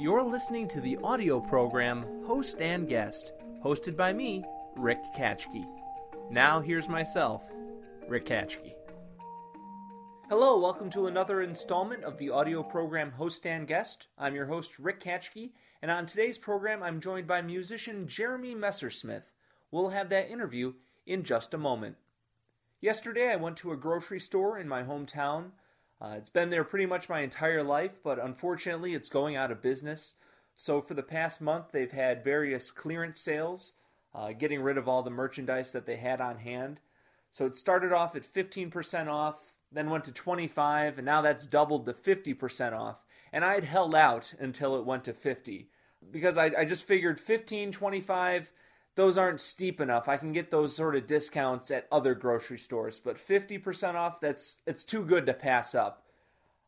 You're listening to the audio program Host and Guest, hosted by me, Rick Katschke. Now here's myself, Rick Katschke. Hello, welcome to another installment of the audio program Host and Guest. I'm your host, Rick Katschke, and on today's program I'm joined by musician Jeremy Messersmith. We'll have that interview in just a moment. Yesterday I went to a grocery store in my hometown. It's been there pretty much my entire life, but unfortunately it's going out of business. So for the past month they've had various clearance sales, getting rid of all the merchandise that they had on hand. So it started off at 15% off, then went to 25%, and now that's doubled to 50% off. And I had held out until it went to 50%, because I just figured 15, 25, those aren't steep enough. I can get those sort of discounts at other grocery stores, but 50% off, it's too good to pass up.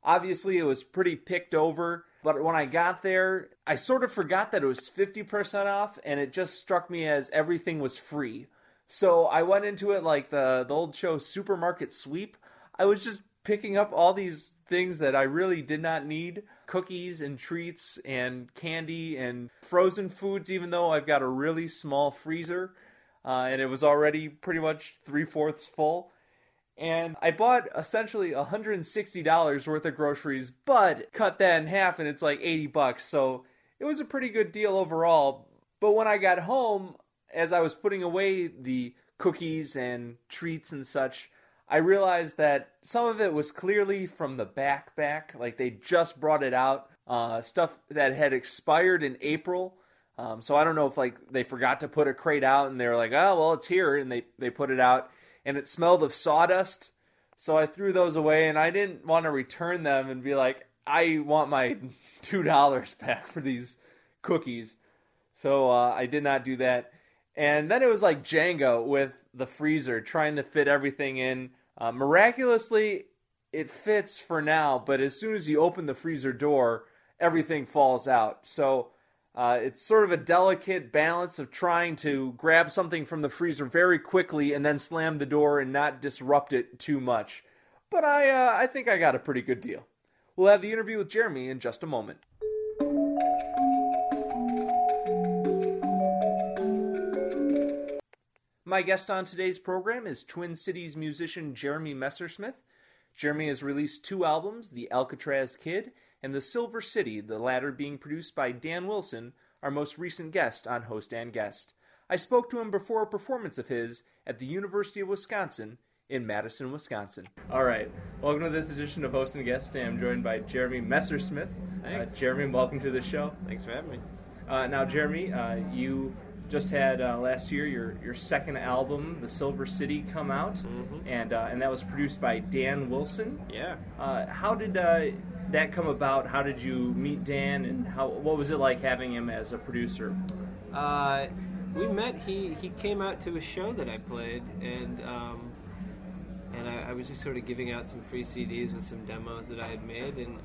Obviously, it was pretty picked over, but when I got there, I sort of forgot that it was 50% off, and it just struck me as everything was free. So I went into it like the old show Supermarket Sweep. I was just picking up all these things that I really did not need. Cookies and treats and candy and frozen foods, even though I've got a really small freezer. And it was already pretty much 3/4 full. And I bought essentially $160 worth of groceries, but cut that in half and it's like $80. So it was a pretty good deal overall. But when I got home, as I was putting away the cookies and treats and such, I realized that some of it was clearly from the backpack, like they just brought it out, stuff that had expired in April, so I don't know if like they forgot to put a crate out and they were like, oh, well, it's here, and they put it out, and it smelled of sawdust, so I threw those away, and I didn't want to return them and be like, I want my $2 back for these cookies, so I did not do that. And then it was like Django with the freezer, trying to fit everything in. Miraculously, it fits for now, but as soon as you open the freezer door, everything falls out. So it's sort of a delicate balance of trying to grab something from the freezer very quickly and then slam the door and not disrupt it too much. But I think I got a pretty good deal. We'll have the interview with Jeremy in just a moment. My guest on today's program is Twin Cities musician Jeremy Messersmith. Jeremy has released two albums, The Alcatraz Kid and The Silver City, the latter being produced by Dan Wilson, our most recent guest on Host and Guest. I spoke to him before a performance of his at the University of Wisconsin in Madison, Wisconsin. All right, welcome to this edition of Host and Guest. Today I'm joined by Jeremy Messersmith. Thanks. Jeremy, welcome to the show. Thanks for having me. Now, Jeremy, you just had last year your second album, The Silver City, come out, and that was produced by Dan Wilson. Yeah. How did that come about? How did you meet Dan, and what was it like having him as a producer? We met. He came out to a show that I played, and I was just sort of giving out some free CDs with some demos that I had made, and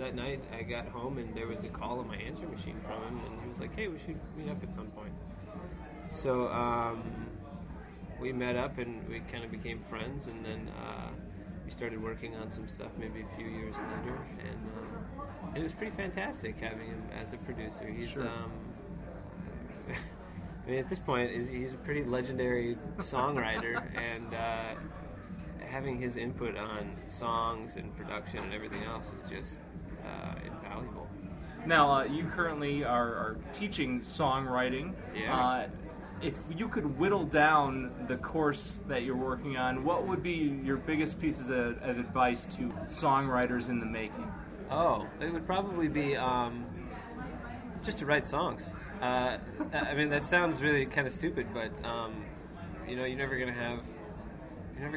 that night I got home and there was a call on my answering machine from him, and he was like, hey, we should meet up at some point. So we met up and we kind of became friends, and then we started working on some stuff maybe a few years later, and it was pretty fantastic having him as a producer. He's sure. I mean, at this point he's a pretty legendary songwriter, and having his input on songs and production and everything else was just invaluable. Now, you currently are teaching songwriting. Yeah. If you could whittle down the course that you're working on, what would be your biggest pieces of advice to songwriters in the making? Oh, it would probably be just to write songs. I mean, that sounds really kind of stupid, but you're never going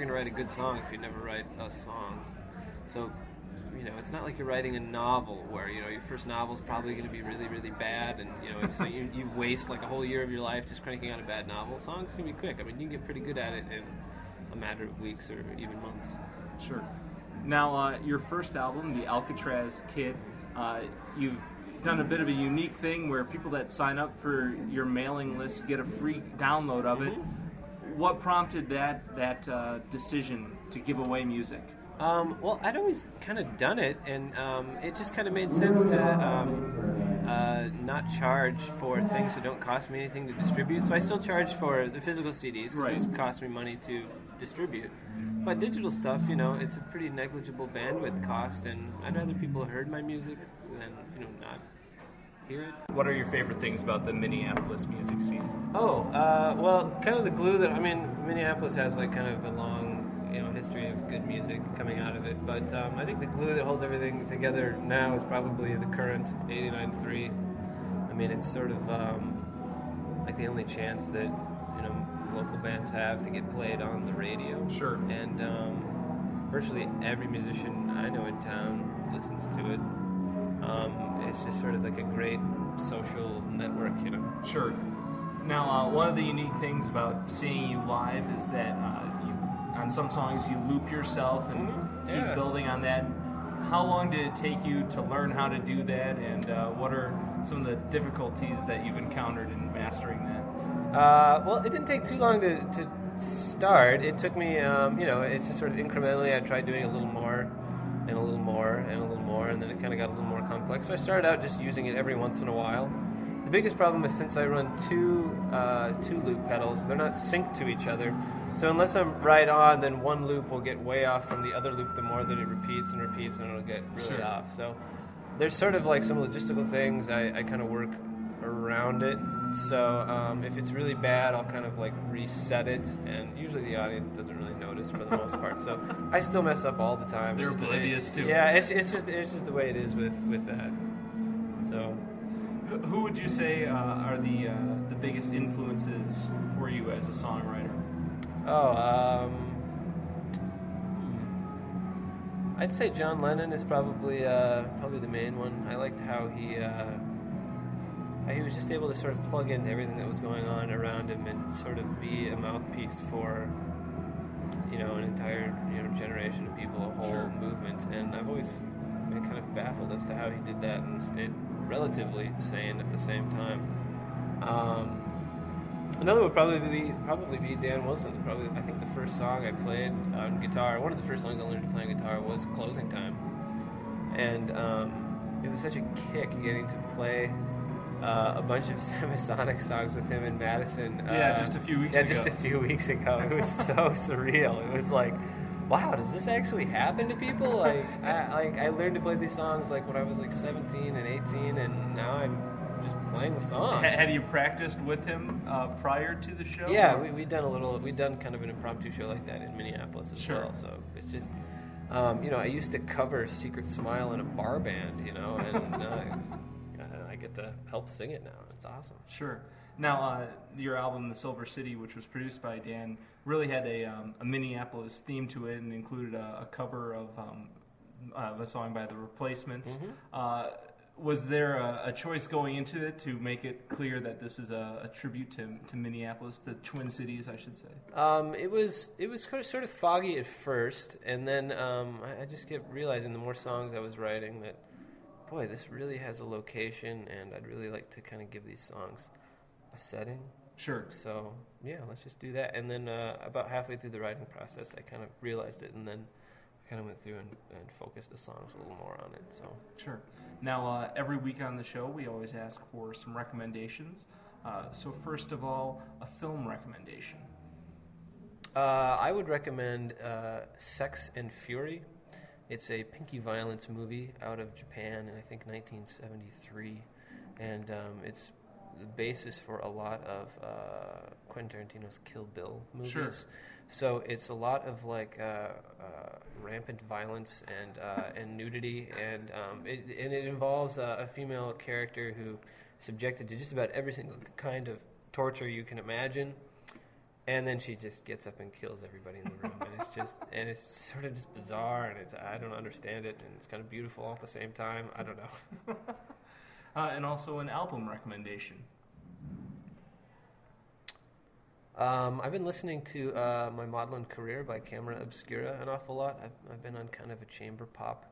to write a good song if you never write a song. So, it's not like you're writing a novel where, your first novel's probably going to be really, really bad, and, so you waste like a whole year of your life just cranking out a bad novel. Songs can be quick. I mean, you can get pretty good at it in a matter of weeks or even months. Sure. Now, your first album, The Alcatraz Kid, you've done a bit of a unique thing where people that sign up for your mailing list get a free download of it. What prompted that decision to give away music? Well, I'd always kind of done it, and it just kind of made sense to not charge for things that don't cost me anything to distribute. So I still charge for the physical CDs because it costs me money to distribute. But digital stuff, you know, it's a pretty negligible bandwidth cost, and I'd rather people heard my music than, you know, not hear it. What are your favorite things about the Minneapolis music scene? Oh, well, kind of the glue that, I mean, Minneapolis has like kind of a long, you know, history of good music coming out of it, but I think the glue that holds everything together now is probably the current 89.3. I mean, it's sort of like the only chance that, you know, local bands have to get played on the radio. Sure. And virtually every musician I know in town listens to it. It's just sort of like a great social network, you know. Sure. Now, one of the unique things about seeing you live is that on some songs you loop yourself and keep building on that. How long did it take you to learn how to do that, and what are some of the difficulties that you've encountered in mastering that? Well, it didn't take too long to start. It took me, you know, it's just sort of incrementally. I tried doing a little more and a little more and a little more, and then it kind of got a little more complex. So I started out just using it every once in a while. The biggest problem is since I run two loop pedals, they're not synced to each other. So unless I'm right on, then one loop will get way off from the other loop the more that it repeats and repeats, and it'll get really off. So there's sort of like some logistical things. I kind of work around it. So if it's really bad, I'll kind of like reset it, and usually the audience doesn't really notice for the most part. So I still mess up all the time. They're oblivious too. Yeah, it's just the way it is with that. So, who would you say are the biggest influences for you as a songwriter? I'd say John Lennon is probably the main one. I liked how he was just able to sort of plug into everything that was going on around him and sort of be a mouthpiece for, you know, an entire, you know, generation of people, a whole movement. And I've always been kind of baffled as to how he did that and stayed relatively sane at the same time. Another would probably be Dan Wilson. Probably, I think the first song I played on guitar, one of the first songs I learned to play on guitar was Closing Time. And it was such a kick getting to play a bunch of Semisonic songs with him in Madison. Just a few weeks ago. Yeah, just a few weeks ago. It was so surreal. It was like, wow, does this actually happen to people? Like, I learned to play these songs like when I was like 17 and 18, and now I'm just playing the songs. Had you practiced with him prior to the show? Yeah, we'd done kind of an impromptu show like that in Minneapolis as well. So it's just, you know, I used to cover Secret Smile in a bar band, you know, and get to help sing it now. It's awesome. Sure. Now, your album, The Silver City, which was produced by Dan, really had a Minneapolis theme to it and included a cover of a song by The Replacements. Mm-hmm. Was there a choice going into it to make it clear that this is a tribute to Minneapolis, the Twin Cities, I should say? It was sort of foggy at first, and then I just kept realizing the more songs I was writing that, boy, this really has a location, and I'd really like to kind of give these songs a setting. Sure. So, yeah, let's just do that. And then about halfway through the writing process, I kind of realized it, and then I kind of went through and focused the songs a little more on it. So. Sure. Now, every week on the show, we always ask for some recommendations. So first of all, a film recommendation. I would recommend Sex and Fury. It's a pinky violence movie out of Japan in, I think, 1973, and it's the basis for a lot of Quentin Tarantino's Kill Bill movies. Sure. So it's a lot of like rampant violence and nudity, and it involves a female character who is subjected to just about every single kind of torture you can imagine. And then she just gets up and kills everybody in the room, and it's sort of just bizarre, and I don't understand it, and it's kind of beautiful all at the same time. I don't know. And also an album recommendation. I've been listening to My Maudlin Career by Camera Obscura an awful lot. I've been on kind of a chamber pop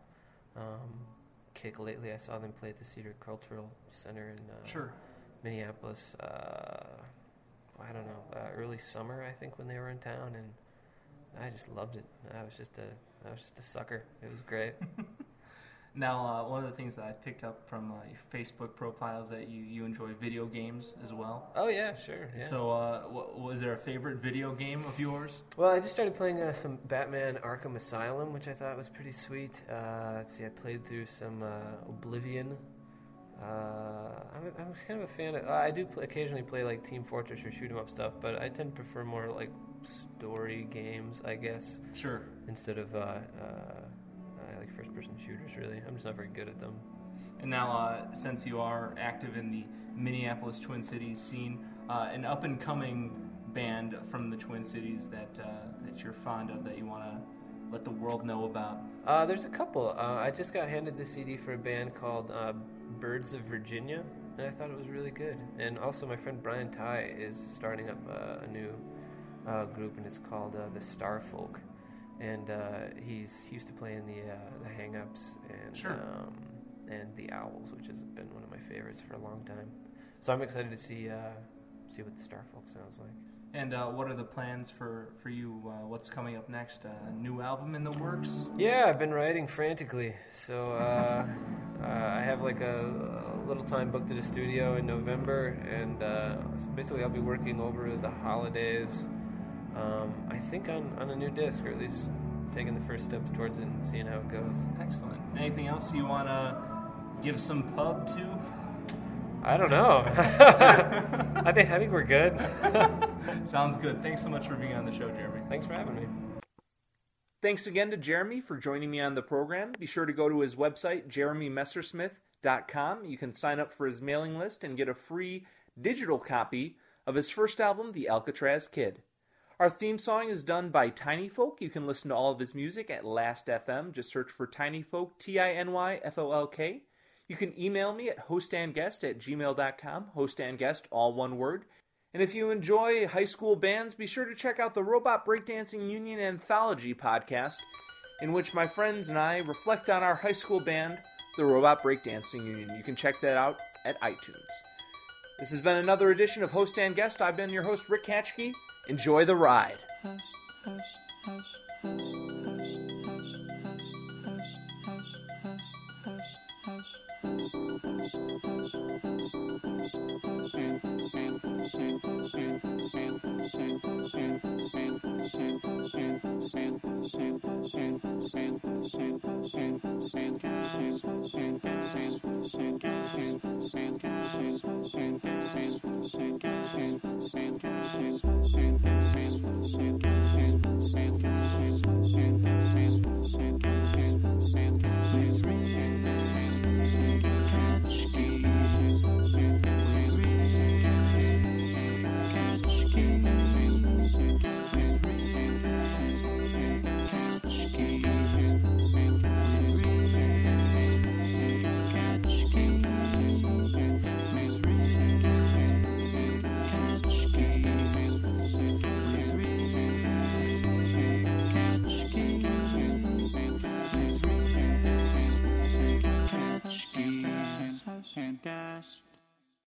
kick lately. I saw them play at the Cedar Cultural Center in Minneapolis. I don't know, early summer, I think, when they were in town, and I just loved it. I was just a sucker. It was great. Now, one of the things that I picked up from your Facebook profile is that you enjoy video games as well. Oh, yeah, sure. Yeah. So, was there a favorite video game of yours? Well, I just started playing some Batman Arkham Asylum, which I thought was pretty sweet. Let's see, I played through some Oblivion. I'm kind of a fan of... I do occasionally play, like, Team Fortress or shoot-'em-up stuff, but I tend to prefer more, like, story games, I guess. Sure. Instead of... like first-person shooters, really. I'm just not very good at them. And now, since you are active in the Minneapolis Twin Cities scene, an up-and-coming band from the Twin Cities that you're fond of, that you want to let the world know about? There's a couple. I just got handed the CD for a band called Birds of Virginia, and I thought it was really good. And also, my friend Brian Tai is starting up a new group, and it's called the Starfolk. And he used to play in the Hangups and sure. And the Owls, which has been one of my favorites for a long time. So I'm excited to see what the Starfolk sounds like. And what are the plans for you? What's coming up next? A new album in the works? Yeah, I've been writing frantically. So I have like a little time booked at a studio in November, and so basically I'll be working over the holidays. I think on a new disc, or at least taking the first steps towards it and seeing how it goes. Excellent. Anything else you want to give some pub to? I don't know. I think we're good. Sounds good. Thanks so much for being on the show, Jeremy. Thanks for having me. Thanks again to Jeremy for joining me on the program. Be sure to go to his website, jeremymessersmith.com. You can sign up for his mailing list and get a free digital copy of his first album, The Alcatraz Kid. Our theme song is done by Tiny Folk. You can listen to all of his music at Last.fm. Just search for Tiny Folk, TinyFolk. You can email me at hostandguest@gmail.com, hostandguest, all one word. And if you enjoy high school bands, be sure to check out the Robot Breakdancing Union Anthology podcast, in which my friends and I reflect on our high school band, the Robot Breakdancing Union. You can check that out at iTunes. This has been another edition of Host and Guest. I've been your host, Rick Katschke. Enjoy the ride.